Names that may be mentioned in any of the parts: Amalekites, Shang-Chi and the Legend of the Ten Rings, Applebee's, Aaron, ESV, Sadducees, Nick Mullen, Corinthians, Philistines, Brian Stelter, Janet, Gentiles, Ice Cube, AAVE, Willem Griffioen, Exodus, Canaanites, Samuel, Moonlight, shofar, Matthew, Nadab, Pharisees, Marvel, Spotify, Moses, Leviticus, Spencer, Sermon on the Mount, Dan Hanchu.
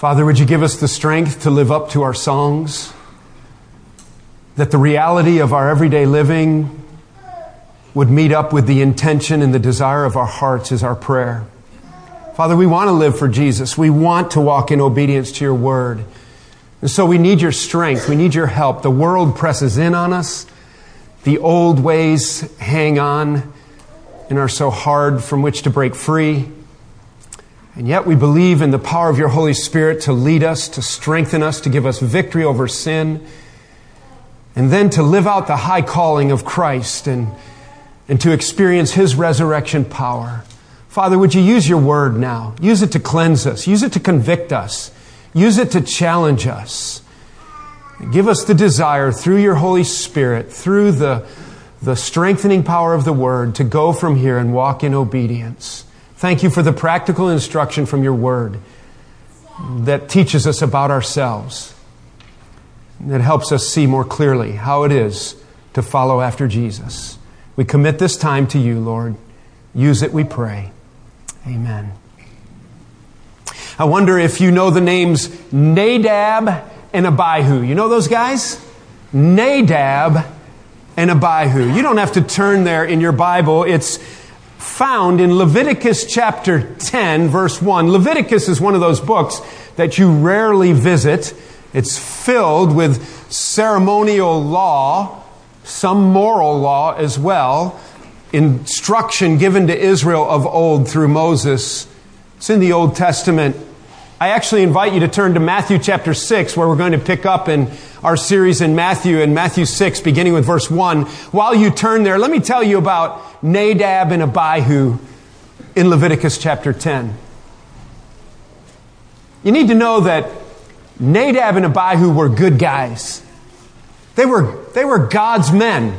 Father, would you give us the strength to live up to our songs? That the reality of our everyday living would meet up with the intention and the desire of our hearts is our prayer. Father, we want to live for Jesus. We want to walk in obedience to your word. And so we need your strength. We need your help. The world presses in on us. The old ways hang on and are so hard from which to break free. And yet we believe in the power of your Holy Spirit to lead us, to strengthen us, to give us victory over sin, and then to live out the high calling of Christ and to experience his resurrection power. Father, would you use your word now? Use it to cleanse us. Use it to convict us. Use it to challenge us. Give us the desire through your Holy Spirit, through the strengthening power of the word, to go from here and walk in obedience. Thank you for the practical instruction from your word that teaches us about ourselves. That helps us see more clearly how it is to follow after Jesus. We commit this time to you, Lord. Use it, we pray. Amen. I wonder if you know the names Nadab and Abihu. You know those guys? Nadab and Abihu. You don't have to turn there in your Bible. It's found in Leviticus chapter 10, verse 1. Leviticus is one of those books that you rarely visit. It's filled with ceremonial law, some moral law as well, instruction given to Israel of old through Moses. It's in the Old Testament. I actually invite you to turn to Matthew chapter 6, where we're going to pick up in our series in Matthew 6, beginning with verse 1. While you turn there, let me tell you about Nadab and Abihu in Leviticus chapter 10. You need to know that Nadab and Abihu were good guys. They were God's men.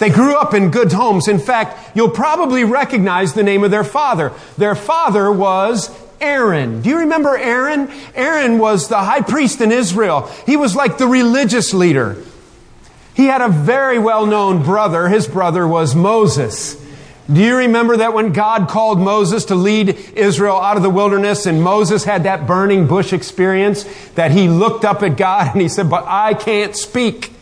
They grew up in good homes. In fact, you'll probably recognize the name of their father. Their father was Aaron. Do you remember Aaron? Aaron was the high priest in Israel. He was like the religious leader. He had a very well-known brother. His brother was Moses. Do you remember that when God called Moses to lead Israel out of the wilderness and Moses had that burning bush experience that he looked up at God and he said, but I can't speak.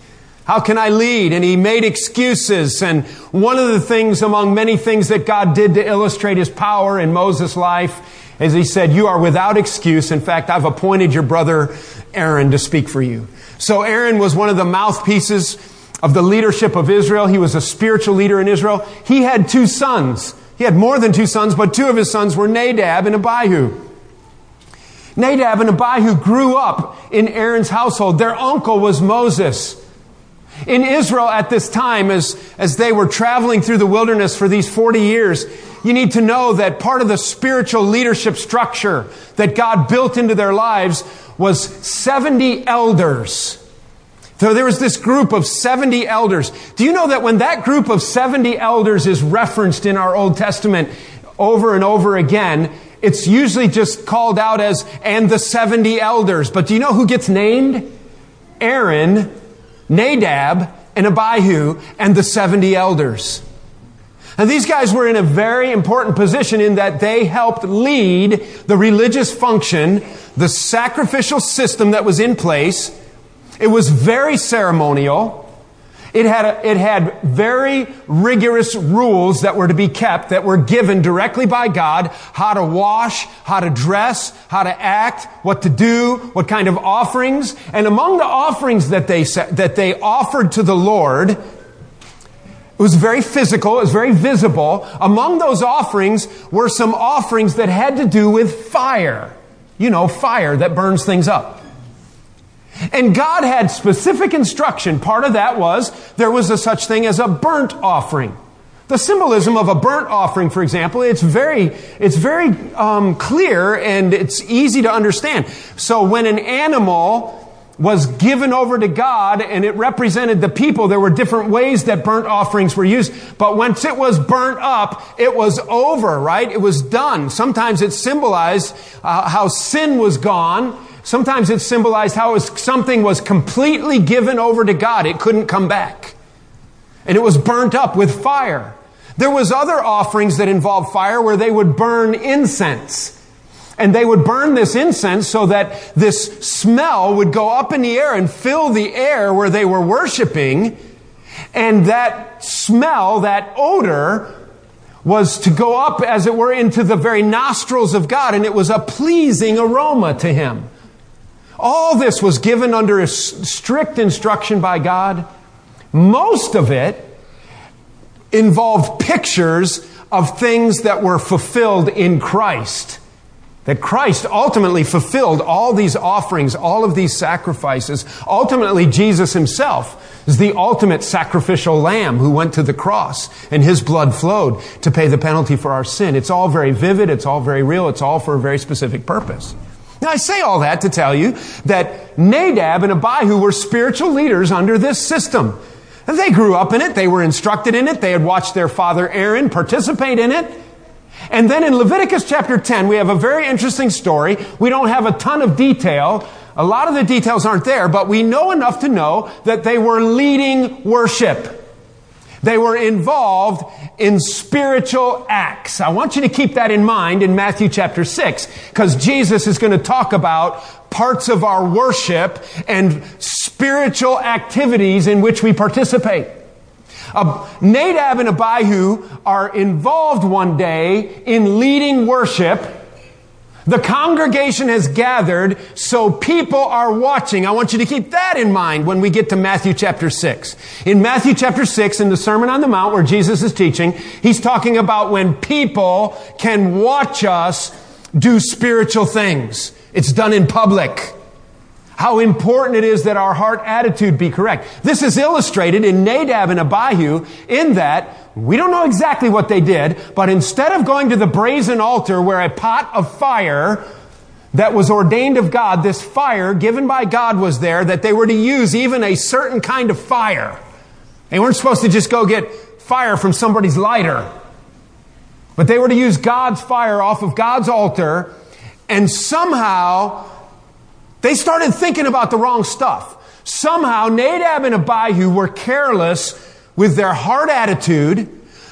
How can I lead? And he made excuses. And one of the things among many things that God did to illustrate his power in Moses' life is he said, you are without excuse. In fact, I've appointed your brother Aaron to speak for you. So Aaron was one of the mouthpieces of the leadership of Israel. He was a spiritual leader in Israel. He had two sons. He had more than two sons, but two of his sons were Nadab and Abihu. Nadab and Abihu grew up in Aaron's household. Their uncle was Moses. In Israel at this time, as they were traveling through the wilderness for these 40 years, you need to know that part of the spiritual leadership structure that God built into their lives was 70 elders. So there was this group of 70 elders. Do you know that when that group of 70 elders is referenced in our Old Testament over and over again, it's usually just called out as, and the 70 elders. But do you know who gets named? Aaron, Nadab, and Abihu, and the 70 elders. And these guys were in a very important position in that they helped lead the religious function, the sacrificial system that was in place. It was very ceremonial. It had very rigorous rules that were to be kept, that were given directly by God, how to wash, how to dress, how to act, what to do, what kind of offerings. And among the offerings that they offered to the Lord, it was very physical, it was very visible. Among those offerings were some offerings that had to do with fire. You know, fire that burns things up. And God had specific instruction. Part of that was there was a such thing as a burnt offering. The symbolism of a burnt offering, for example, it's very clear and it's easy to understand. So when an animal was given over to God and it represented the people, there were different ways that burnt offerings were used. But once it was burnt up, it was over, right? It was done. Sometimes it symbolized how sin was gone. Sometimes it symbolized how something was completely given over to God. It couldn't come back. And it was burnt up with fire. There was other offerings that involved fire where they would burn incense. And they would burn this incense so that this smell would go up in the air and fill the air where they were worshiping. And that smell, that odor, was to go up, as it were, into the very nostrils of God. And it was a pleasing aroma to him. All this was given under strict instruction by God. Most of it involved pictures of things that were fulfilled in Christ. That Christ ultimately fulfilled all these offerings, all of these sacrifices. Ultimately, Jesus himself is the ultimate sacrificial lamb who went to the cross, and his blood flowed to pay the penalty for our sin. It's all very vivid. It's all very real. It's all for a very specific purpose. Now, I say all that to tell you that Nadab and Abihu were spiritual leaders under this system. And they grew up in it. They were instructed in it. They had watched their father Aaron participate in it. And then in Leviticus chapter 10, we have a very interesting story. We don't have a ton of detail. A lot of the details aren't there, but we know enough to know that they were leading worship. They were involved in spiritual acts. I want you to keep that in mind in Matthew chapter 6, because Jesus is going to talk about parts of our worship and spiritual activities in which we participate. Nadab and Abihu are involved one day in leading worship. The congregation has gathered, so people are watching. I want you to keep that in mind when we get to Matthew chapter 6. In Matthew chapter 6, in the Sermon on the Mount where Jesus is teaching, he's talking about when people can watch us do spiritual things. It's done in public. How important it is that our heart attitude be correct. This is illustrated in Nadab and Abihu in that we don't know exactly what they did, but instead of going to the brazen altar where a pot of fire that was ordained of God, this fire given by God was there that they were to use even a certain kind of fire. They weren't supposed to just go get fire from somebody's lighter, but they were to use God's fire off of God's altar, and somehow they started thinking about the wrong stuff. Somehow, Nadab and Abihu were careless with their heart attitude.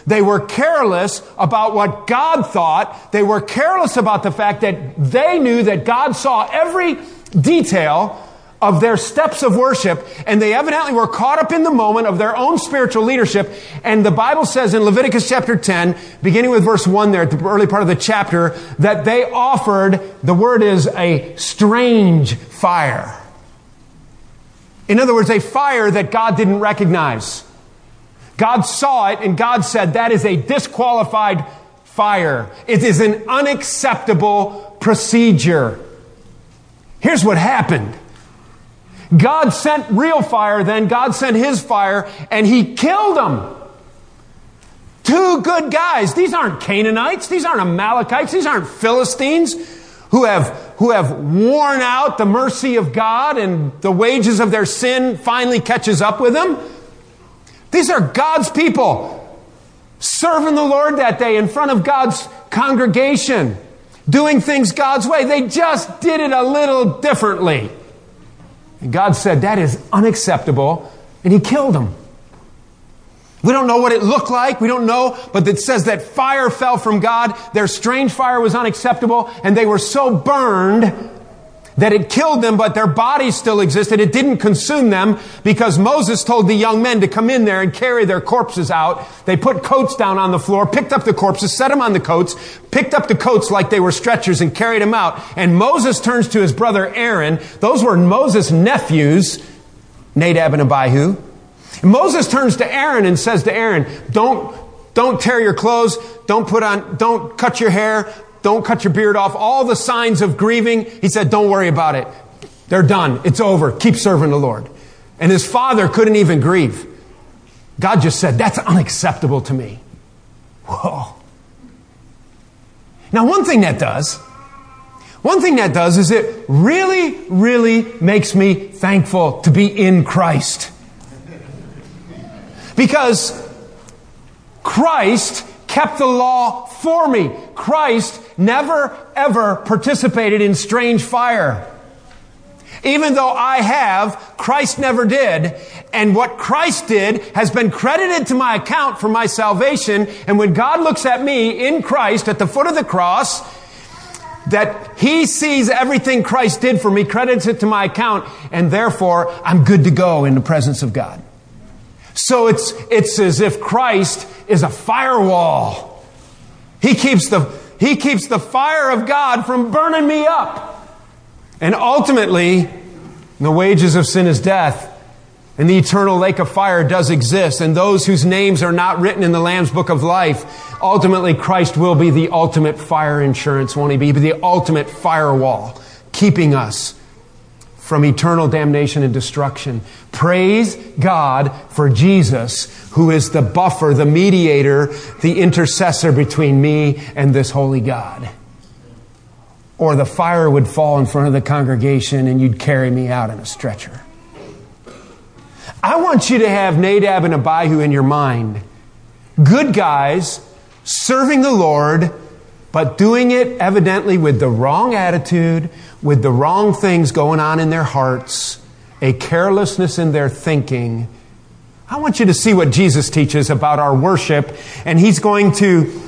They were careless about what God thought. They were careless about the fact that they knew that God saw every detail of their steps of worship, and they evidently were caught up in the moment of their own spiritual leadership. And the Bible says in Leviticus chapter 10, beginning with verse 1 there at the early part of the chapter, that they offered, the word is, a strange fire. In other words, a fire that God didn't recognize. God saw it, and God said, that is a disqualified fire. It is an unacceptable procedure. Here's what happened. God sent real fire then. God sent his fire, and he killed them. Two good guys. These aren't Canaanites. These aren't Amalekites. These aren't Philistines who have worn out the mercy of God, and the wages of their sin finally catches up with them. These are God's people serving the Lord that day in front of God's congregation, doing things God's way. They just did it a little differently. And God said, that is unacceptable. And he killed them. We don't know what it looked like. We don't know. But it says that fire fell from God. Their strange fire was unacceptable. And they were so burned that it killed them. But their bodies still existed. It didn't consume them, because Moses told the young men to come in there and carry their corpses out. They put coats down on the floor, picked up the corpses, set them on the coats, picked up the coats like they were stretchers, and carried them out. And Moses turns to his brother Aaron. Those were Moses' nephews, Nadab and Abihu. And Moses turns to Aaron and says to Aaron, don't tear your clothes. Don't cut your hair. Don't cut your beard off. All the signs of grieving. He said, don't worry about it. They're done. It's over. Keep serving the Lord. And his father couldn't even grieve. God just said, that's unacceptable to me. Whoa. Now, one thing that does is it really, really makes me thankful to be in Christ. Because Christ kept the law for me. Christ never, ever participated in strange fire. Even though I have, Christ never did. And what Christ did has been credited to my account for my salvation. And when God looks at me in Christ at the foot of the cross, that he sees everything Christ did for me, credits it to my account, and therefore I'm good to go in the presence of God. So it's as if Christ is a firewall. He keeps the fire of God from burning me up. And ultimately, the wages of sin is death. And the eternal lake of fire does exist. And those whose names are not written in the Lamb's Book of Life, ultimately Christ will be the ultimate fire insurance, won't he be? He'll be the ultimate firewall, keeping us from eternal damnation and destruction. Praise God for Jesus, who is the buffer, the mediator, the intercessor between me and this holy God. Or the fire would fall in front of the congregation and you'd carry me out in a stretcher. I want you to have Nadab and Abihu in your mind. Good guys, serving the Lord, but doing it evidently with the wrong attitude, with the wrong things going on in their hearts, a carelessness in their thinking. I want you to see what Jesus teaches about our worship. And he's going to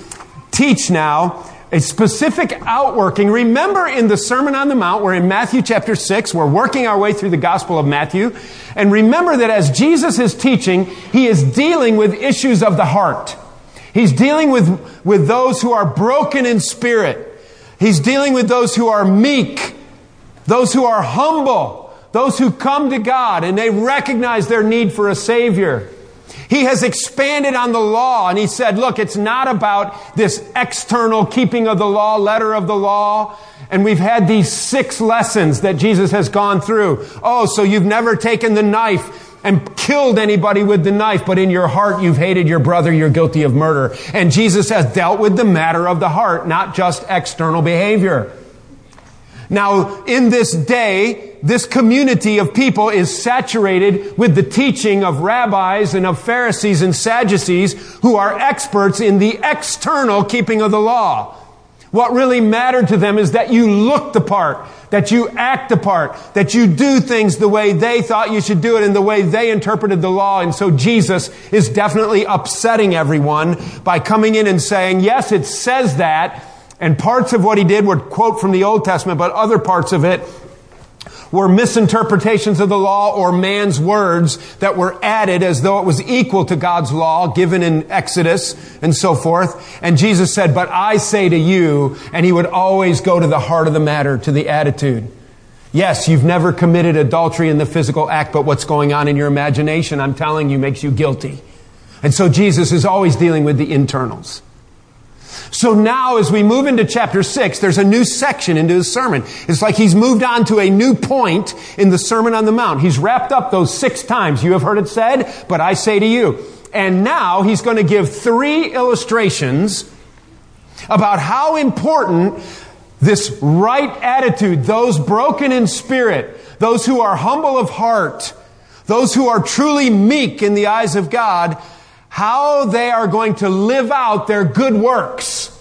teach now a specific outworking. Remember in the Sermon on the Mount, we're in Matthew chapter 6. We're working our way through the Gospel of Matthew. And remember that as Jesus is teaching, he is dealing with issues of the heart. He's dealing with those who are broken in spirit. He's dealing with those who are meek, those who are humble, those who come to God and they recognize their need for a Savior. He has expanded on the law and he said, look, it's not about this external keeping of the law, letter of the law. And we've had these 6 lessons that Jesus has gone through. Oh, so you've never taken the knife and killed anybody with the knife, but in your heart you've hated your brother, you're guilty of murder. And Jesus has dealt with the matter of the heart, not just external behavior. Now, in this day, this community of people is saturated with the teaching of rabbis and of Pharisees and Sadducees who are experts in the external keeping of the law. What really mattered to them is that you look the part, that you act the part, that you do things the way they thought you should do it and the way they interpreted the law. And so Jesus is definitely upsetting everyone by coming in and saying, yes, it says that. And parts of what he did were quote from the Old Testament, but other parts of it were misinterpretations of the law or man's words that were added as though it was equal to God's law given in Exodus and so forth. And Jesus said, but I say to you, and he would always go to the heart of the matter, to the attitude. Yes, you've never committed adultery in the physical act, but what's going on in your imagination, I'm telling you, makes you guilty. And so Jesus is always dealing with the internals. So now as we move into chapter 6, there's a new section into his sermon. It's like he's moved on to a new point in the Sermon on the Mount. He's wrapped up those 6 times. You have heard it said, but I say to you. And now he's going to give 3 illustrations about how important this right attitude, those broken in spirit, those who are humble of heart, those who are truly meek in the eyes of God, how they are going to live out their good works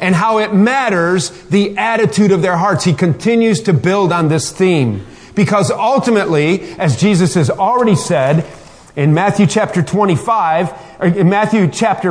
and how it matters the attitude of their hearts. He continues to build on this theme because ultimately, as Jesus has already said in Matthew chapter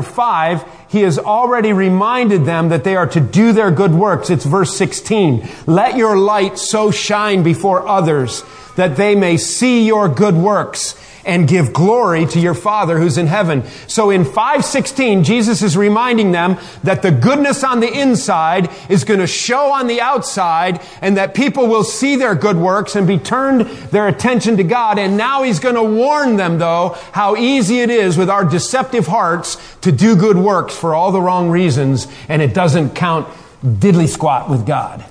5, he has already reminded them that they are to do their good works. It's verse 16. Let your light so shine before others that they may see your good works and give glory to your Father who's in heaven. So in 5:16, Jesus is reminding them that the goodness on the inside is going to show on the outside and that people will see their good works and be turned their attention to God. And now he's going to warn them, though, how easy it is with our deceptive hearts to do good works for all the wrong reasons, and it doesn't count diddly squat with God.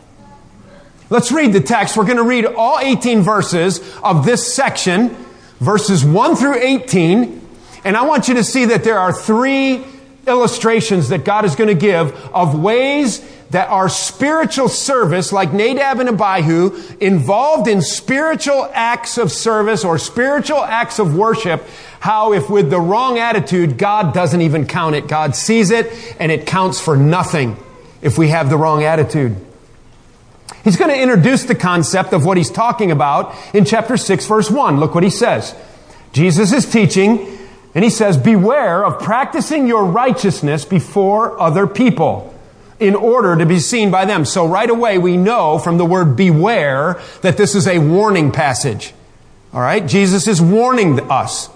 Let's read the text. We're going to read all 18 verses of this section, verses 1 through 18, and I want you to see that there are 3 illustrations that God is going to give of ways that our spiritual service, like Nadab and Abihu, involved in spiritual acts of service or spiritual acts of worship, how if with the wrong attitude, God doesn't even count it. God sees it, and it counts for nothing if we have the wrong attitude. He's going to introduce the concept of what he's talking about in chapter 6, verse 1. Look what he says. Jesus is teaching, and he says, beware of practicing your righteousness before other people in order to be seen by them. So right away we know from the word beware that this is a warning passage. All right? Jesus is warning us.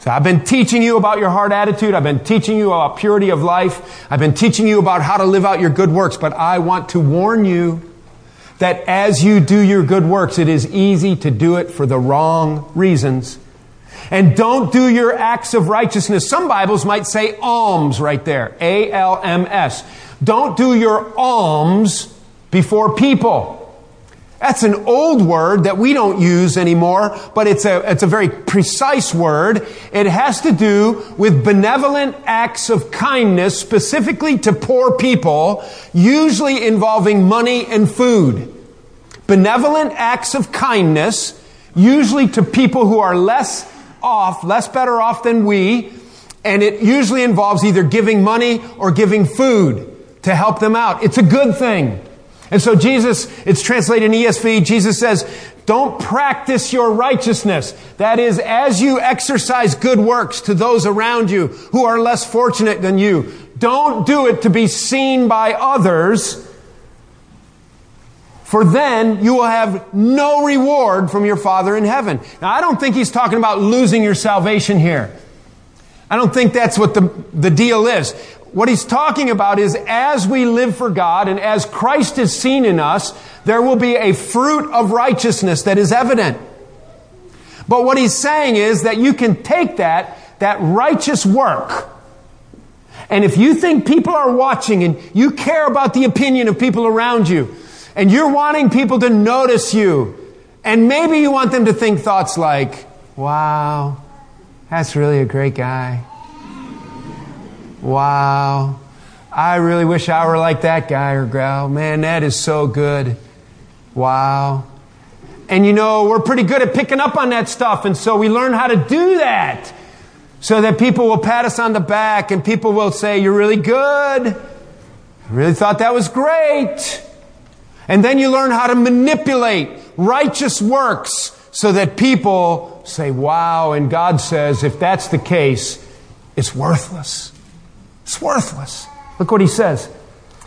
So I've been teaching you about your heart attitude. I've been teaching you about purity of life. I've been teaching you about how to live out your good works. But I want to warn you that as you do your good works, it is easy to do it for the wrong reasons. And don't do your acts of righteousness. Some Bibles might say alms right there. A-L-M-S. Don't do your alms before people. That's an old word that we don't use anymore, but it's a very precise word. It has to do with benevolent acts of kindness, specifically to poor people, usually involving money and food. Benevolent acts of kindness, usually to people who are less better off than we, and it usually involves either giving money or giving food to help them out. It's a good thing. And so Jesus, it's translated in ESV, Jesus says, don't practice your righteousness. That is, as you exercise good works to those around you who are less fortunate than you, don't do it to be seen by others, for then you will have no reward from your Father in heaven. Now, I don't think he's talking about losing your salvation here. I don't think that's what the deal is. What he's talking about is as we live for God and as Christ is seen in us, there will be a fruit of righteousness that is evident. But what he's saying is that you can take that righteous work, and if you think people are watching and you care about the opinion of people around you, and you're wanting people to notice you, and maybe you want them to think thoughts like, wow, that's really a great guy. Wow, I really wish I were like that guy or gal. Man, that is so good. Wow. And you know, we're pretty good at picking up on that stuff, and so we learn how to do that so that people will pat us on the back and people will say, you're really good. I really thought that was great. And then you learn how to manipulate righteous works so that people say, wow, and God says, if that's the case, it's worthless. It's worthless. Look what he says.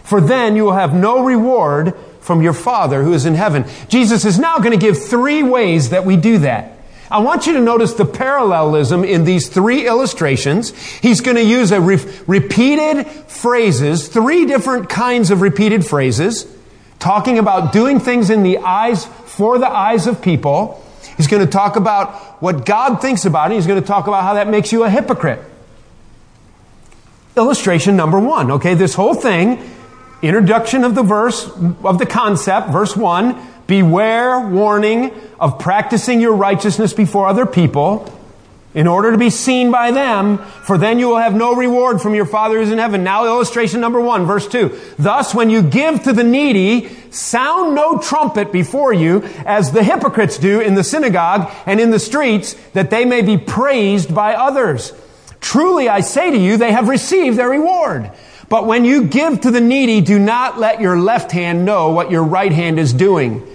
For then you will have no reward from your Father who is in heaven. Jesus is now going to give three ways that we do that. I want you to notice the parallelism in these three illustrations. He's going to use a repeated phrases, three different kinds of repeated phrases, talking about doing things in the eyes, for the eyes of people. He's going to talk about what God thinks about it. He's going to talk about how that makes you a hypocrite. Illustration number one, okay? This whole thing, introduction of the verse, of the concept, verse 1, beware, warning of practicing your righteousness before other people in order to be seen by them, for then you will have no reward from your Father who is in heaven. Now illustration number 1, verse 2, thus when you give to the needy, sound no trumpet before you, as the hypocrites do in the synagogue and in the streets, that they may be praised by others. Truly, I say to you, they have received their reward. But when you give to the needy, do not let your left hand know what your right hand is doing,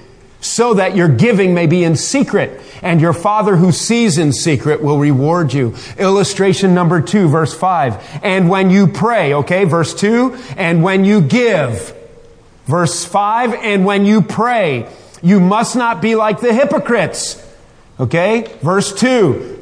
so that your giving may be in secret, and your Father who sees in secret will reward you. Illustration number 2, verse 5. And when you pray, okay, verse 2, and when you give, verse 5, and when you pray, you must not be like the hypocrites, okay, verse 2.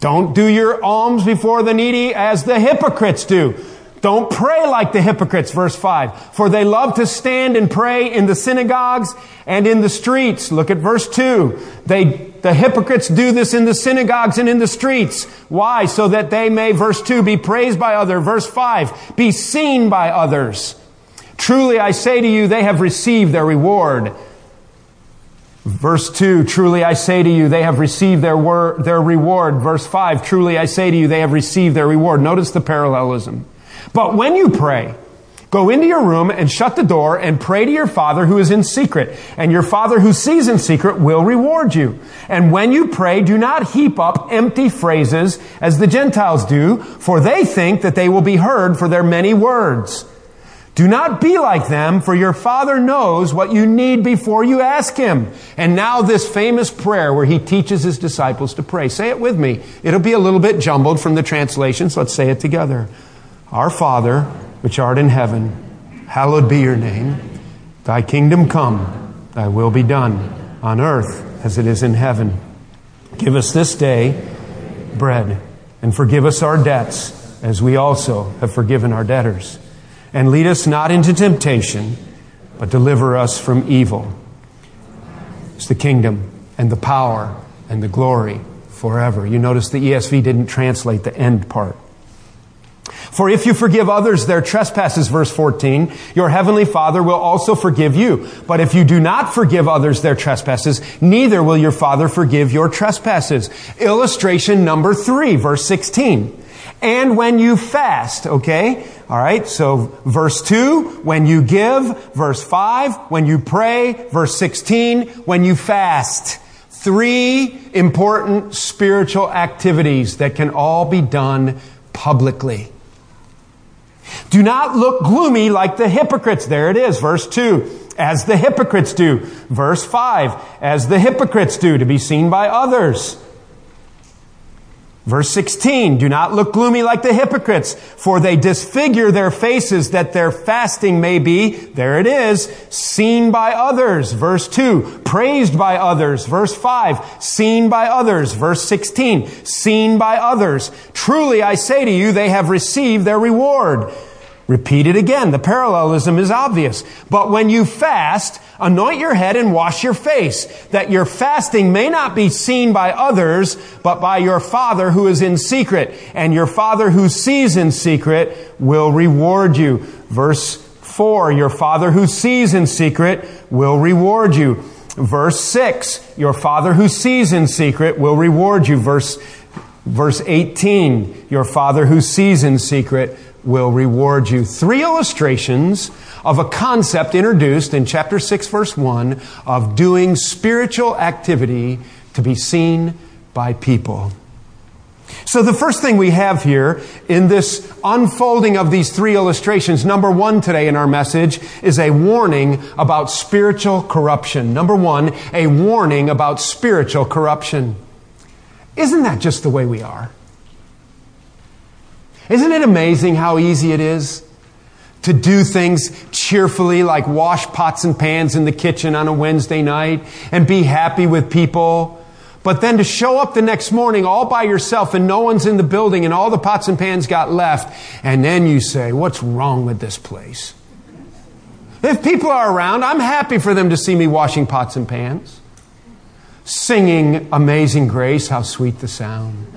Don't do your alms before the needy as the hypocrites do. Don't pray like the hypocrites, verse 5. For they love to stand and pray in the synagogues and in the streets. Look at verse 2. The hypocrites do this in the synagogues and in the streets. Why? So that they may, verse 2, be praised by others. Verse 5, be seen by others. Truly, I say to you, they have received their reward. Verse 2, truly I say to you, they have received their reward. Verse 5, truly I say to you, they have received their reward. Notice the parallelism. But when you pray, go into your room and shut the door and pray to your Father who is in secret. And your Father who sees in secret will reward you. And when you pray, do not heap up empty phrases as the Gentiles do, for they think that they will be heard for their many words. Do not be like them, for your Father knows what you need before you ask Him. And now this famous prayer where He teaches His disciples to pray. Say it with me. It'll be a little bit jumbled from the translations. Let's say it together. Our Father, which art in heaven, hallowed be your name. Thy kingdom come, thy will be done on earth as it is in heaven. Give us this day bread, and forgive us our debts as we also have forgiven our debtors. And lead us not into temptation, but deliver us from evil. It's the kingdom and the power and the glory forever. You notice the ESV didn't translate the end part. For if you forgive others their trespasses, verse 14, your heavenly Father will also forgive you. But if you do not forgive others their trespasses, neither will your Father forgive your trespasses. Illustration number 3, verse 16. And when you fast, okay? All right, so verse 2, when you give. Verse 5, when you pray. Verse 16, when you fast. 3 important spiritual activities that can all be done publicly. Do not look gloomy like the hypocrites. There it is, verse 2. As the hypocrites do. Verse 5. As the hypocrites do, to be seen by others. Verse 16. Do not look gloomy like the hypocrites, for they disfigure their faces that their fasting may be, there it is, seen by others. Verse 2. Praised by others. Verse 5. Seen by others. Verse 16. Seen by others. Truly I say to you, they have received their reward. Repeat it again. The parallelism is obvious. But when you fast, anoint your head and wash your face, that your fasting may not be seen by others, but by your Father who is in secret. And your Father who sees in secret will reward you. Verse 4, your Father who sees in secret will reward you. Verse 6, your Father who sees in secret will reward you. Verse 18, your Father who sees in secret will reward you. 3 illustrations of a concept introduced in chapter 6, verse 1, of doing spiritual activity to be seen by people. So the first thing we have here in this unfolding of these 3 illustrations, number 1 today in our message, is a warning about spiritual corruption. Number 1, a warning about spiritual corruption. Isn't that just the way we are? Isn't it amazing how easy it is to do things cheerfully, like wash pots and pans in the kitchen on a Wednesday night and be happy with people? But then to show up the next morning all by yourself and no one's in the building and all the pots and pans got left, and then you say, what's wrong with this place? If people are around, I'm happy for them to see me washing pots and pans, singing Amazing Grace, how sweet the sound,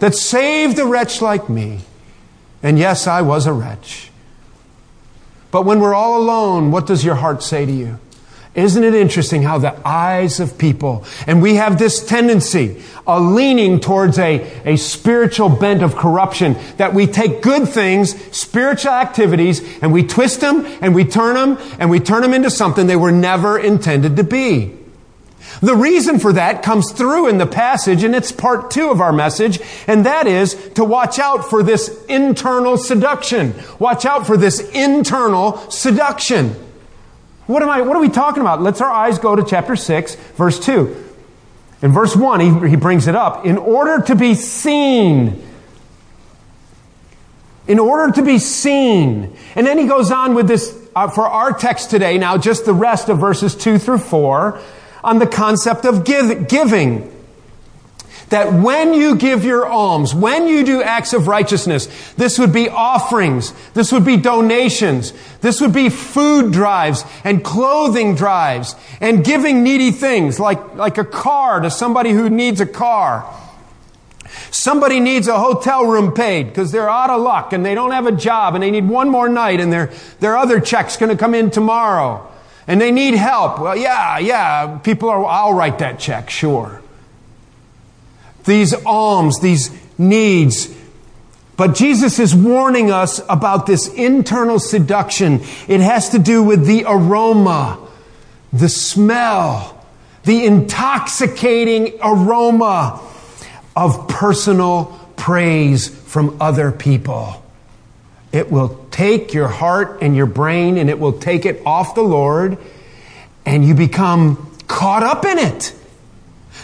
that saved a wretch like me. And yes, I was a wretch. But when we're all alone, what does your heart say to you? Isn't it interesting how the eyes of people, and we have this tendency, a leaning towards a spiritual bent of corruption, that we take good things, spiritual activities, and we twist them, and we turn them, into something they were never intended to be. The reason for that comes through in the passage, and it's part 2 of our message, and that is to watch out for this internal seduction. Watch out for this internal seduction. What are we talking about? Let's our eyes go to chapter 6, verse 2. In verse 1, he brings it up. In order to be seen. In order to be seen. And then he goes on with this, for our text today, now just the rest of verses 2 through 4, on the concept of giving. That when you give your alms, when you do acts of righteousness, this would be offerings, this would be donations, this would be food drives and clothing drives and giving needy things like a car to somebody who needs a car. Somebody needs a hotel room paid because they're out of luck and they don't have a job and they need one more night and their other check's going to come in tomorrow. And they need help. Well, yeah, people are, I'll write that check, sure. These alms, these needs. But Jesus is warning us about this internal seduction. It has to do with the aroma, the smell, the intoxicating aroma of personal praise from other people. It will take your heart and your brain and it will take it off the Lord and you become caught up in it.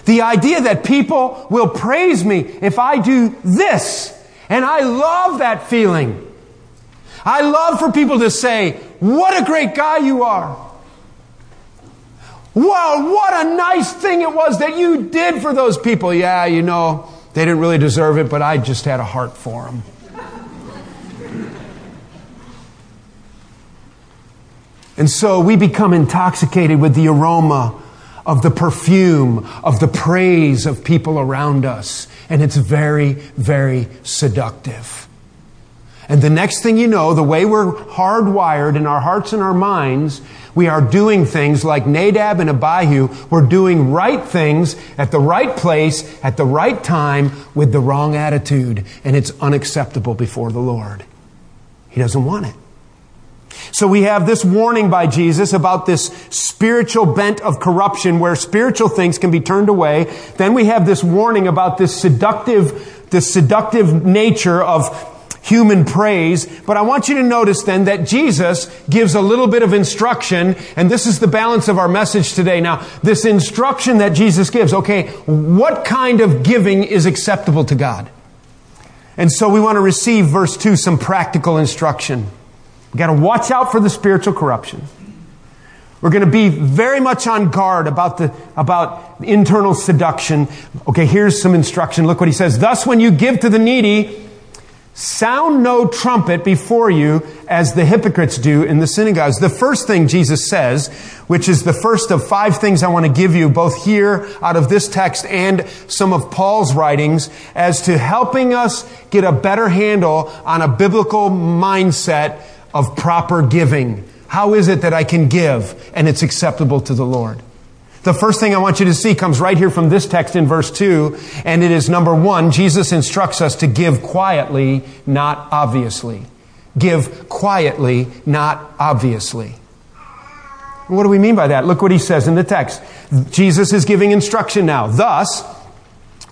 The idea that people will praise me if I do this. And I love that feeling. I love for people to say, what a great guy you are. Wow, what a nice thing it was that you did for those people. Yeah, you know, they didn't really deserve it, but I just had a heart for them. And so we become intoxicated with the aroma of the perfume, of the praise of people around us. And it's very, very seductive. And the next thing you know, the way we're hardwired in our hearts and our minds, we are doing things like Nadab and Abihu. We're doing right things at the right place, at the right time, with the wrong attitude. And it's unacceptable before the Lord. He doesn't want it. So we have this warning by Jesus about this spiritual bent of corruption where spiritual things can be turned away. Then we have this warning about this seductive nature of human praise. But I want you to notice then that Jesus gives a little bit of instruction, and this is the balance of our message today. Now, this instruction that Jesus gives, okay, what kind of giving is acceptable to God? And so we want to receive, verse 2, some practical instruction. We've got to watch out for the spiritual corruption. We're going to be very much on guard about internal seduction. Okay, here's some instruction. Look what he says. Thus, when you give to the needy, sound no trumpet before you, as the hypocrites do in the synagogues. The first thing Jesus says, which is the first of 5 things I want to give you, both here out of this text and some of Paul's writings, as to helping us get a better handle on a biblical mindset of proper giving. How is it that I can give and it's acceptable to the Lord? The first thing I want you to see comes right here from this text in verse 2, and it is number 1, Jesus instructs us to give quietly, not obviously. Give quietly, not obviously. What do we mean by that? Look what he says in the text. Jesus is giving instruction now. Thus,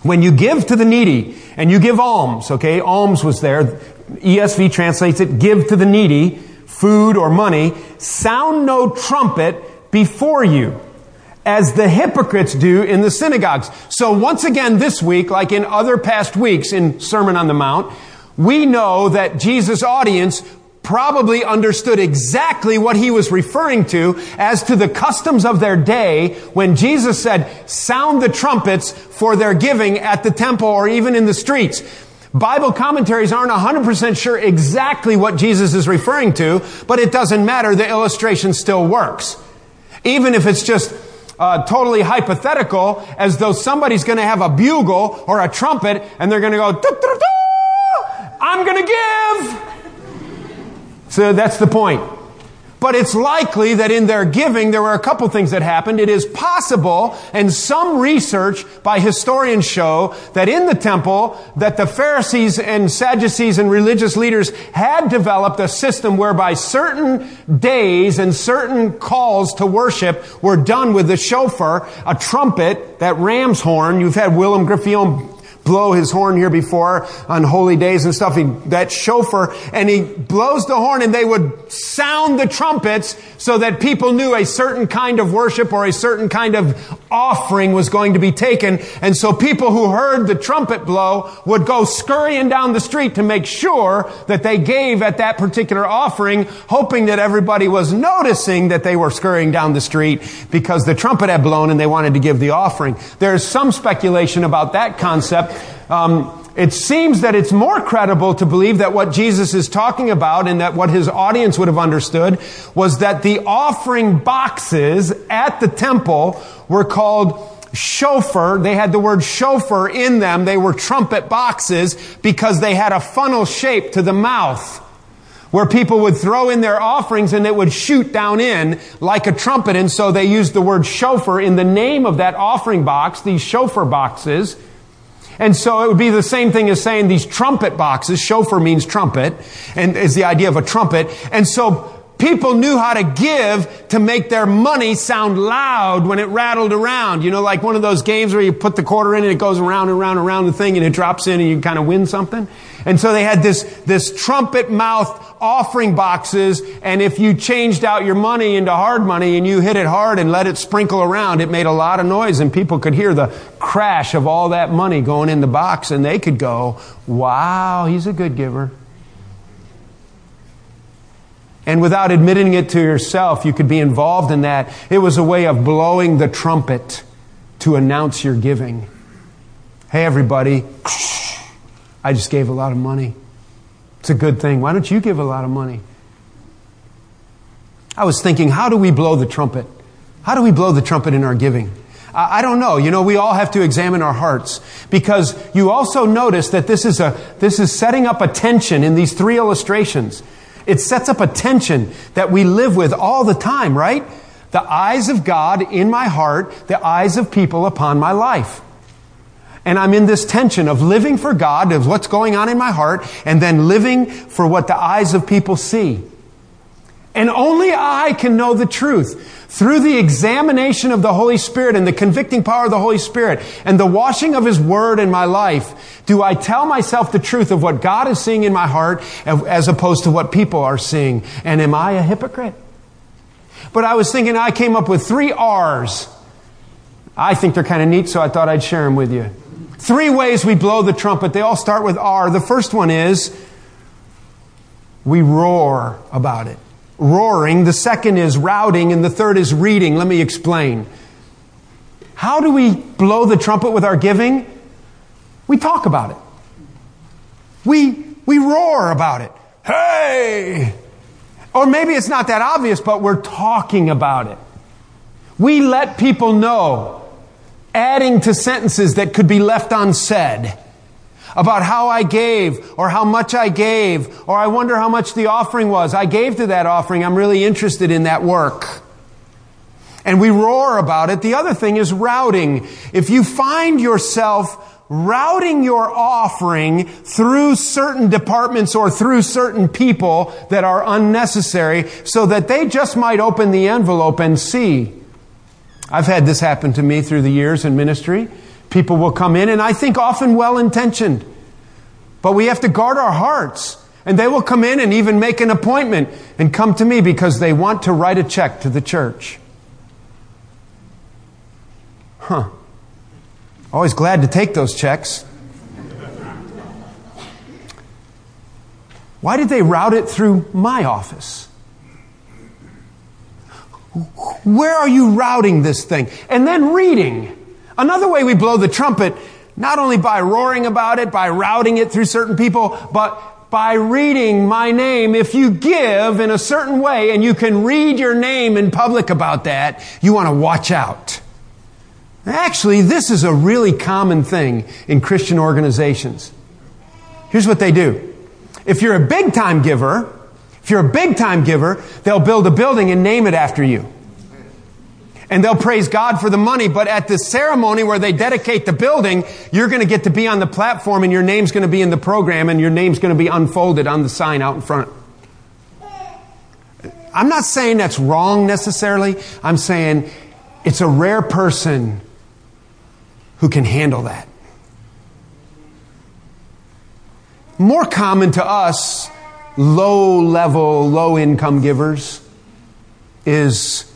when you give to the needy, and you give alms, okay, alms was there, ESV translates it, give to the needy, food or money, sound no trumpet before you, as the hypocrites do in the synagogues. So once again this week, like in other past weeks in Sermon on the Mount, we know that Jesus' audience probably understood exactly what he was referring to as to the customs of their day when Jesus said, sound the trumpets for their giving at the temple or even in the streets. Bible commentaries aren't 100% sure exactly what Jesus is referring to, but it doesn't matter. The illustration still works. Even if it's just totally hypothetical, as though somebody's going to have a bugle or a trumpet, and they're going to go, "Da-da-da-da! I'm going to give." So that's the point. But it's likely that in their giving, there were a couple things that happened. It is possible, and some research by historians show, that in the temple, that the Pharisees and Sadducees and religious leaders had developed a system whereby certain days and certain calls to worship were done with the shofar, a trumpet, that ram's horn. You've had Willem Griffioen blow his horn here before on holy days and stuff. That shofar, and he blows the horn, and they would sound the trumpets so that people knew a certain kind of worship or a certain kind of offering was going to be taken. And so people who heard the trumpet blow would go scurrying down the street to make sure that they gave at that particular offering, hoping that everybody was noticing that they were scurrying down the street because the trumpet had blown and they wanted to give the offering. There's some speculation about that concept. It seems that it's more credible to believe that what Jesus is talking about, and that what his audience would have understood, was that the offering boxes at the temple were called shofar. They had the word shofar in them. They were trumpet boxes because they had a funnel shape to the mouth, where people would throw in their offerings and it would shoot down in like a trumpet. And so they used the word shofar in the name of that offering box, these shofar boxes. And so it would be the same thing as saying these trumpet boxes. Shofar means trumpet, and is the idea of a trumpet. And so people knew how to give to make their money sound loud when it rattled around. You know, like one of those games where you put the quarter in and it goes around and around and around the thing and it drops in and you kind of win something. And so they had this trumpet mouth offering boxes, and if you changed out your money into hard money and you hit it hard and let it sprinkle around, it made a lot of noise, and people could hear the crash of all that money going in the box, and they could go, wow, he's a good giver. And without admitting it to yourself, you could be involved in that. It was a way of blowing the trumpet to announce your giving. Hey, everybody, I just gave a lot of money. It's a good thing. Why don't you give a lot of money? I was thinking, how do we blow the trumpet? How do we blow the trumpet in our giving? I don't know. You know, we all have to examine our hearts, because you also notice that this is setting up a tension in these three illustrations. It sets up a tension that we live with all the time, right? The eyes of God in my heart, the eyes of people upon my life. And I'm in this tension of living for God, of what's going on in my heart, and then living for what the eyes of people see. And only I can know the truth. Through the examination of the Holy Spirit and the convicting power of the Holy Spirit and the washing of His Word in my life, do I tell myself the truth of what God is seeing in my heart as opposed to what people are seeing? And am I a hypocrite? But I was thinking, I came up with 3 R's. I think they're kind of neat, so I thought I'd share them with you. 3 ways we blow the trumpet. They all start with R. The first one is we roar about it. Roaring. The second is routing, and the third is reading. Let me explain. How do we blow the trumpet with our giving? We talk about it. We roar about it. Hey! Or maybe it's not that obvious, but we're talking about it. We let people know, adding to sentences that could be left unsaid, about how I gave, or how much I gave, or I wonder how much the offering was. I gave to that offering. I'm really interested in that work. And we roar about it. The other thing is routing. If you find yourself routing your offering through certain departments or through certain people that are unnecessary, so that they just might open the envelope and see. I've had this happen to me through the years in ministry. People will come in, and I think often well-intentioned. But we have to guard our hearts. And they will come in and even make an appointment and come to me because they want to write a check to the church. Huh. Always glad to take those checks. Why did they route it through my office? Where are you routing this thing? And then reading. Another way we blow the trumpet, not only by roaring about it, by routing it through certain people, but by reading my name. If you give in a certain way and you can read your name in public about that, you want to watch out. Actually, this is a really common thing in Christian organizations. Here's what they do. If you're a big-time giver, they'll build a building and name it after you. And they'll praise God for the money, but at the ceremony where they dedicate the building, you're going to get to be on the platform, and your name's going to be in the program, and your name's going to be unfolded on the sign out in front. I'm not saying that's wrong necessarily. I'm saying it's a rare person who can handle that. More common to us, low-level, low-income givers, is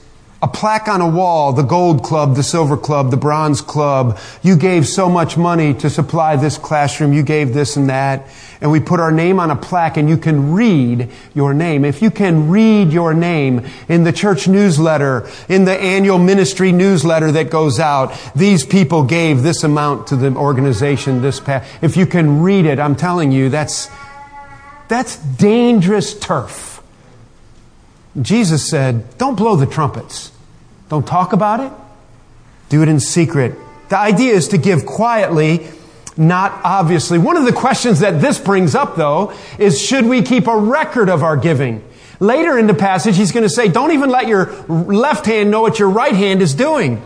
a plaque on a wall, the gold club, the silver club, the bronze club. You gave so much money to supply this classroom. You gave this and that. And we put our name on a plaque, and you can read your name. If you can read your name in the church newsletter, in the annual ministry newsletter that goes out, these people gave this amount to the organization this past. If you can read it, I'm telling you, that's dangerous turf. Jesus said, don't blow the trumpets. Don't talk about it. Do it in secret. The idea is to give quietly, not obviously. One of the questions that this brings up, though, is should we keep a record of our giving? Later in the passage, he's going to say, don't even let your left hand know what your right hand is doing.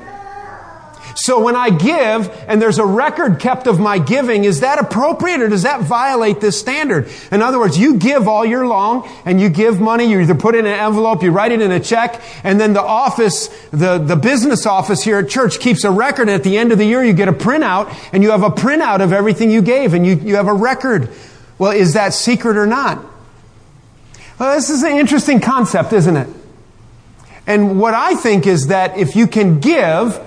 So when I give, and there's a record kept of my giving, is that appropriate, or does that violate this standard? In other words, you give all year long, and you give money, you either put it in an envelope, you write it in a check, and then the office, the business office here at church keeps a record, and at the end of the year you get a printout, and you have a printout of everything you gave, and you have a record. Well, is that secret or not? Well, this is an interesting concept, isn't it? And what I think is that if you can give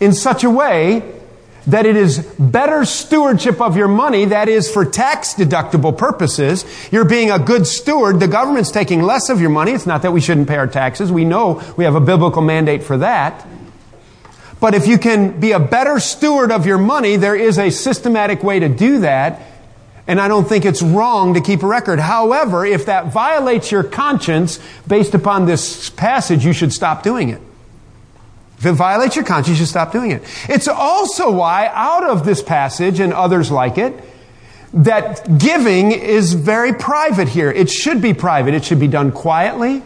in such a way that it is better stewardship of your money, that is, for tax-deductible purposes. You're being a good steward. The government's taking less of your money. It's not that we shouldn't pay our taxes. We know we have a biblical mandate for that. But if you can be a better steward of your money, there is a systematic way to do that. And I don't think it's wrong to keep a record. However, if that violates your conscience based upon this passage, you should stop doing it. If it violates your conscience, you should stop doing it. It's also why, out of this passage and others like it, that giving is very private here. It should be private. It should be done quietly.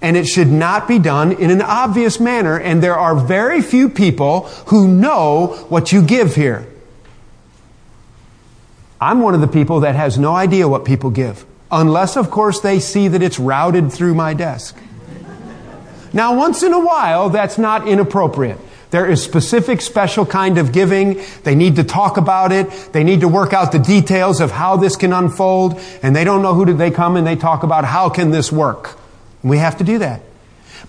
And it should not be done in an obvious manner. And there are very few people who know what you give here. I'm one of the people that has no idea what people give. Unless, of course, they see that it's routed through my desk. Now, once in a while, that's not inappropriate. There is specific, special kind of giving. They need to talk about it. They need to work out the details of how this can unfold. And they don't know who did they come and they talk about how can this work. We have to do that.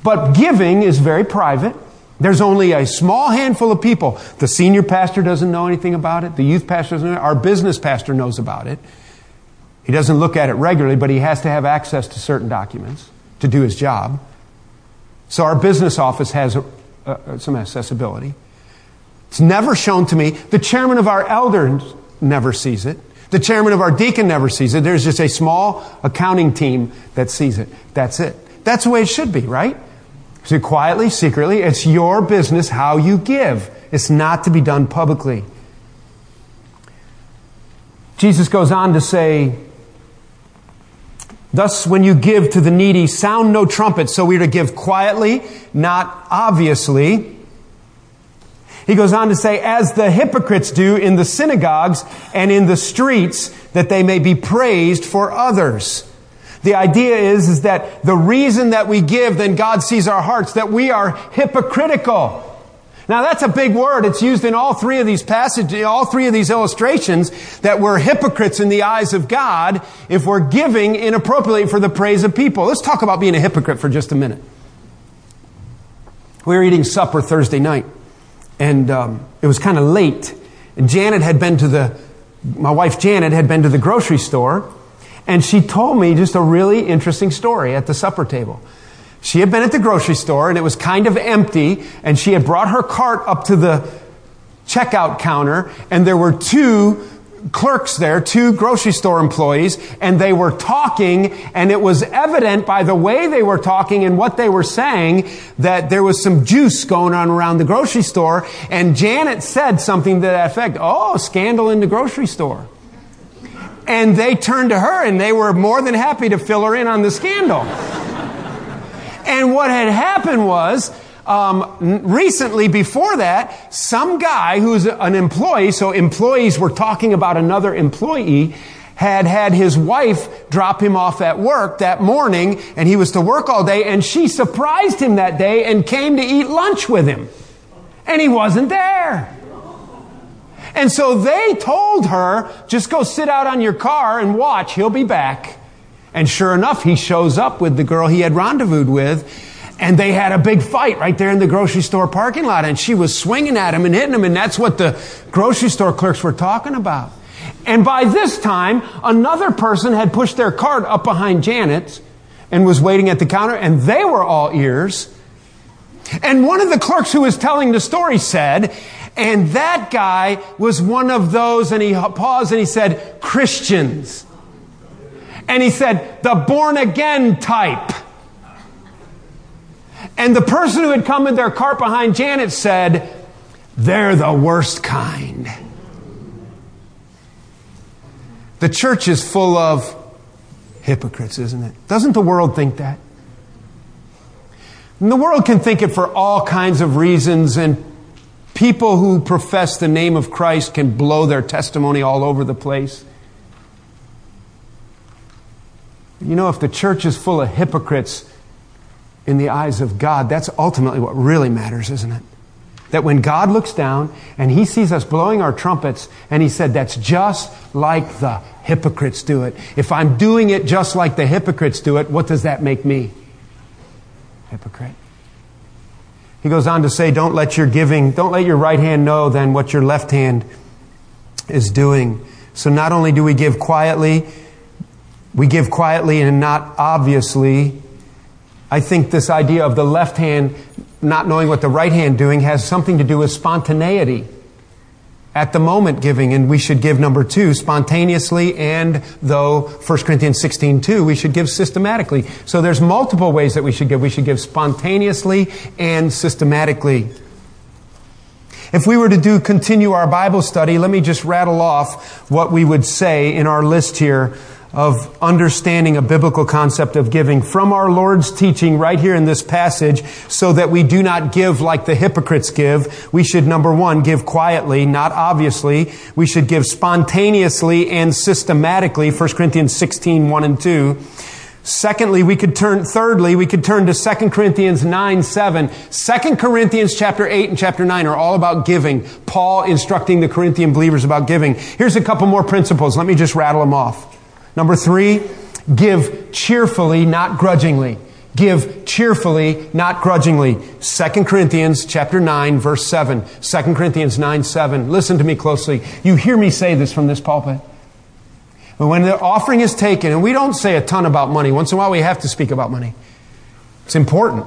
But giving is very private. There's only a small handful of people. The senior pastor doesn't know anything about it. The youth pastor doesn't know it. Our business pastor knows about it. He doesn't look at it regularly, but he has to have access to certain documents to do his job. So our business office has some accessibility. It's never shown to me. The chairman of our elders never sees it. The chairman of our deacon never sees it. There's just a small accounting team that sees it. That's it. That's the way it should be, right? So quietly, secretly, it's your business how you give. It's not to be done publicly. Jesus goes on to say, thus, when you give to the needy, sound no trumpet. So we are to give quietly, not obviously. He goes on to say, as the hypocrites do in the synagogues and in the streets, that they may be praised for others. The idea is that the reason that we give, then God sees our hearts, that we are hypocritical. Now that's a big word. It's used in all three of these passages, all three of these illustrations, that we're hypocrites in the eyes of God if we're giving inappropriately for the praise of people. Let's talk about being a hypocrite for just a minute. We were eating supper Thursday night, and it was kind of late. And my wife Janet had been to the grocery store. And she told me just a really interesting story at the supper table. She had been at the grocery store, and it was kind of empty, and she had brought her cart up to the checkout counter, and there were two clerks there, two grocery store employees, and they were talking, and it was evident by the way they were talking and what they were saying that there was some juice going on around the grocery store, and Janet said something to that effect, "Oh, scandal in the grocery store." And they turned to her, and they were more than happy to fill her in on the scandal. And what had happened was, recently before that, some guy who's an employee, so employees were talking about another employee, had had his wife drop him off at work that morning, and he was to work all day, and she surprised him that day and came to eat lunch with him. And he wasn't there. And so they told her, just go sit out on your car and watch. He'll be back. And sure enough, he shows up with the girl he had rendezvoused with. And they had a big fight right there in the grocery store parking lot. And she was swinging at him and hitting him. And that's what the grocery store clerks were talking about. And by this time, another person had pushed their cart up behind Janet's and was waiting at the counter. And they were all ears. And one of the clerks who was telling the story said, and that guy was one of those, and he paused and he said, Christians. And he said, the born-again type. And the person who had come in their cart behind Janet said, they're the worst kind. The church is full of hypocrites, isn't it? Doesn't the world think that? And the world can think it for all kinds of reasons, and people who profess the name of Christ can blow their testimony all over the place. You know, if the church is full of hypocrites in the eyes of God, that's ultimately what really matters, isn't it? That when God looks down and He sees us blowing our trumpets, and He said, that's just like the hypocrites do it. If I'm doing it just like the hypocrites do it, what does that make me? Hypocrite. He goes on to say, don't let your right hand know then what your left hand is doing. So not only do we give quietly and not obviously. I think this idea of the left hand not knowing what the right hand doing has something to do with spontaneity. At the moment giving, and we should give, number two, spontaneously, and though 1 Corinthians 16:2, we should give systematically. So there's multiple ways that we should give. We should give spontaneously and systematically. If we were to continue our Bible study, let me just rattle off what we would say in our list here of understanding a biblical concept of giving from our Lord's teaching right here in this passage, so that we do not give like the hypocrites give. We should, number one, give quietly, not obviously. We should give spontaneously and systematically, 1 Corinthians 16, 1 and 2. Secondly, thirdly, we could turn to 2 Corinthians 9, 7. 2 Corinthians chapter 8 and chapter 9 are all about giving. Paul instructing the Corinthian believers about giving. Here's a couple more principles. Let me just rattle them off. Number three, give cheerfully, not grudgingly. Give cheerfully, not grudgingly. 2 Corinthians chapter 9, verse 7. 2 Corinthians 9, 7. Listen to me closely. You hear me say this from this pulpit. When the offering is taken, and we don't say a ton about money. Once in a while we have to speak about money. It's important.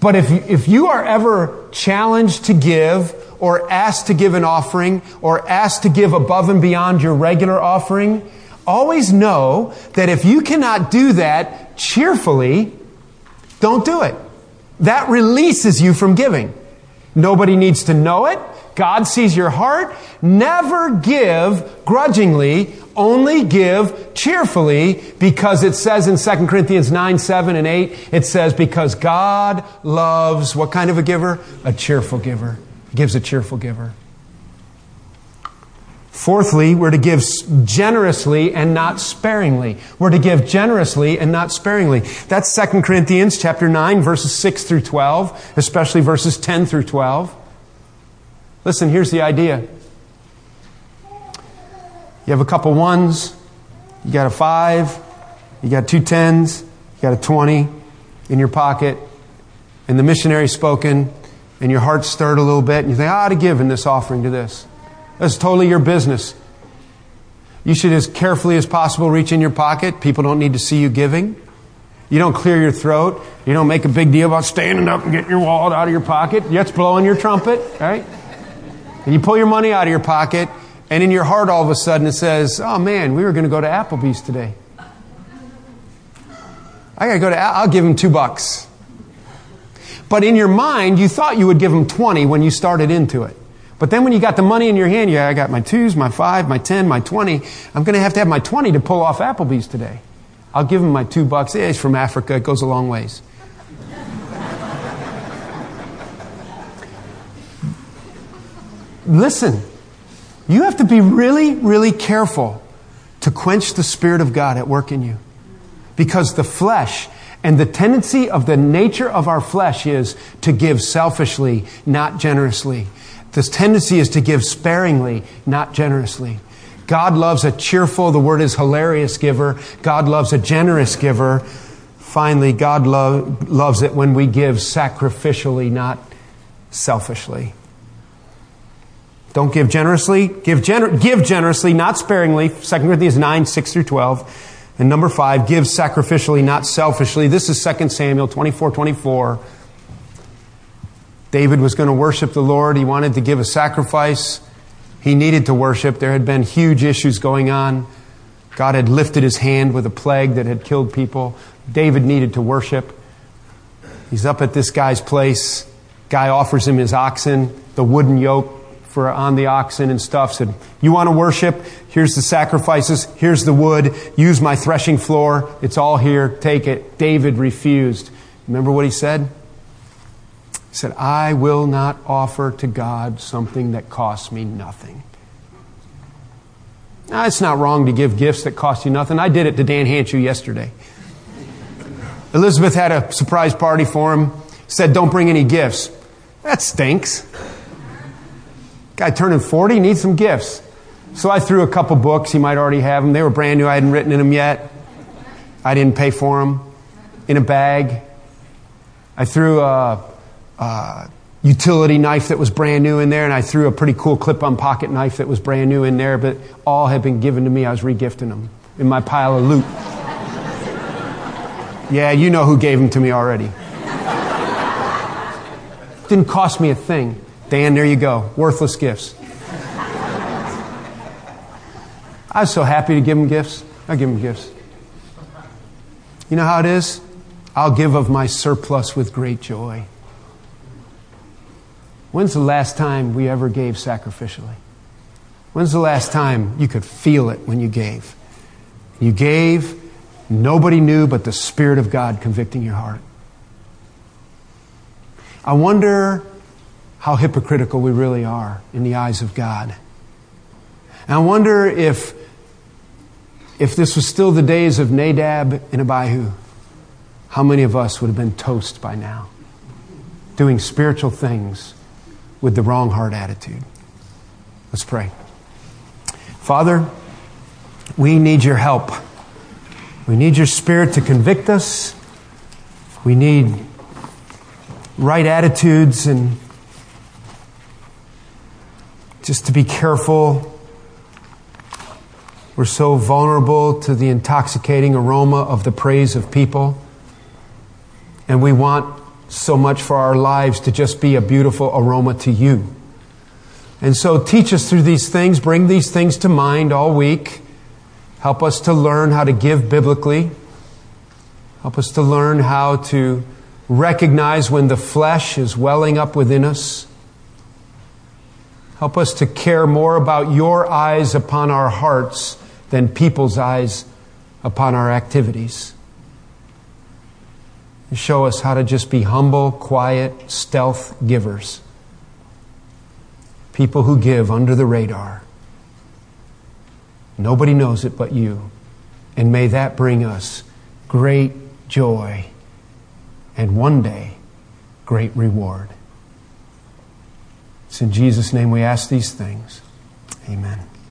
But if you are ever challenged to give, or asked to give an offering, or asked to give above and beyond your regular offering, always know that if you cannot do that cheerfully, don't do it. That releases you from giving. Nobody needs to know it. God sees your heart. Never give grudgingly, only give cheerfully, because it says in 2 Corinthians 9, 7 and 8, it says, because God loves what kind of a giver? A cheerful giver. He gives a cheerful giver. Fourthly, we're to give generously and not sparingly. We're to give generously and not sparingly. That's 2 Corinthians chapter 9, verses 6 through 12, especially verses 10 through 12. Listen, here's the idea. You have a couple ones, you got a five, you got two tens, you got a 20 in your pocket, and the missionary spoken, and your heart stirred a little bit, and you think, I ought to give in this offering to this. That's totally your business. You should, as carefully as possible, reach in your pocket. People don't need to see you giving. You don't clear your throat. You don't make a big deal about standing up and getting your wallet out of your pocket. That's blowing your trumpet, right? And you pull your money out of your pocket, and in your heart all of a sudden it says, oh man, we were going to go to Applebee's today. I'll give him $2. But in your mind, you thought you would give them 20 when you started into it. But then when you got the money in your hand, I got my 2s, my 5, my 10, my 20. I'm going to have my 20 to pull off Applebee's today. I'll give them my $2. It's from Africa. It goes a long ways. Listen, you have to be really, really careful to quench the Spirit of God at work in you. Because the flesh... and the tendency of the nature of our flesh is to give selfishly, not generously. This tendency is to give sparingly, not generously. God loves a cheerful, the word is hilarious giver. God loves a generous giver. Finally, God loves it when we give sacrificially, not selfishly. Don't give generously. Give generously, not sparingly. 2 Corinthians 9, 6 through 12. And number 5, give sacrificially, not selfishly. This is 2 Samuel 24:24. David was going to worship the Lord. He wanted to give a sacrifice. He needed to worship. There had been huge issues going on. God had lifted his hand with a plague that had killed people. David needed to worship. He's up at this guy's place. Guy offers him his oxen, the wooden yoke on the oxen and stuff, said, you want to worship? Here's the sacrifices. Here's the wood. Use my threshing floor. It's all here. Take it. David refused. Remember what he said? He said, I will not offer to God something that costs me nothing. Now, it's not wrong to give gifts that cost you nothing. I did it to Dan Hanchu yesterday. Elizabeth had a surprise party for him. Said, don't bring any gifts. That stinks. Guy turning 40, needs some gifts. So I threw a couple books. He might already have them. They were brand new. I hadn't written in them yet. I didn't pay for them. In a bag. I threw utility knife that was brand new in there, and I threw a pretty cool clip-on pocket knife that was brand new in there, but all had been given to me. I was regifting them in my pile of loot. Yeah, you know who gave them to me already. Didn't cost me a thing. Dan, there you go. Worthless gifts. I was so happy to give them gifts. I give them gifts. You know how it is? I'll give of my surplus with great joy. When's the last time we ever gave sacrificially? When's the last time you could feel it when you gave? You gave, nobody knew but the Spirit of God convicting your heart. I wonder how hypocritical we really are in the eyes of God. And I wonder if this was still the days of Nadab and Abihu, how many of us would have been toast by now, doing spiritual things with the wrong heart attitude. Let's pray. Father, we need your help. We need your Spirit to convict us. We need right attitudes and just to be careful. We're so vulnerable to the intoxicating aroma of the praise of people. And we want so much for our lives to just be a beautiful aroma to you. And so teach us through these things. Bring these things to mind all week. Help us to learn how to give biblically. Help us to learn how to recognize when the flesh is welling up within us. Help us to care more about your eyes upon our hearts than people's eyes upon our activities. And show us how to just be humble, quiet, stealth givers. People who give under the radar. Nobody knows it but you. And may that bring us great joy and one day, great reward. It's in Jesus' name we ask these things. Amen.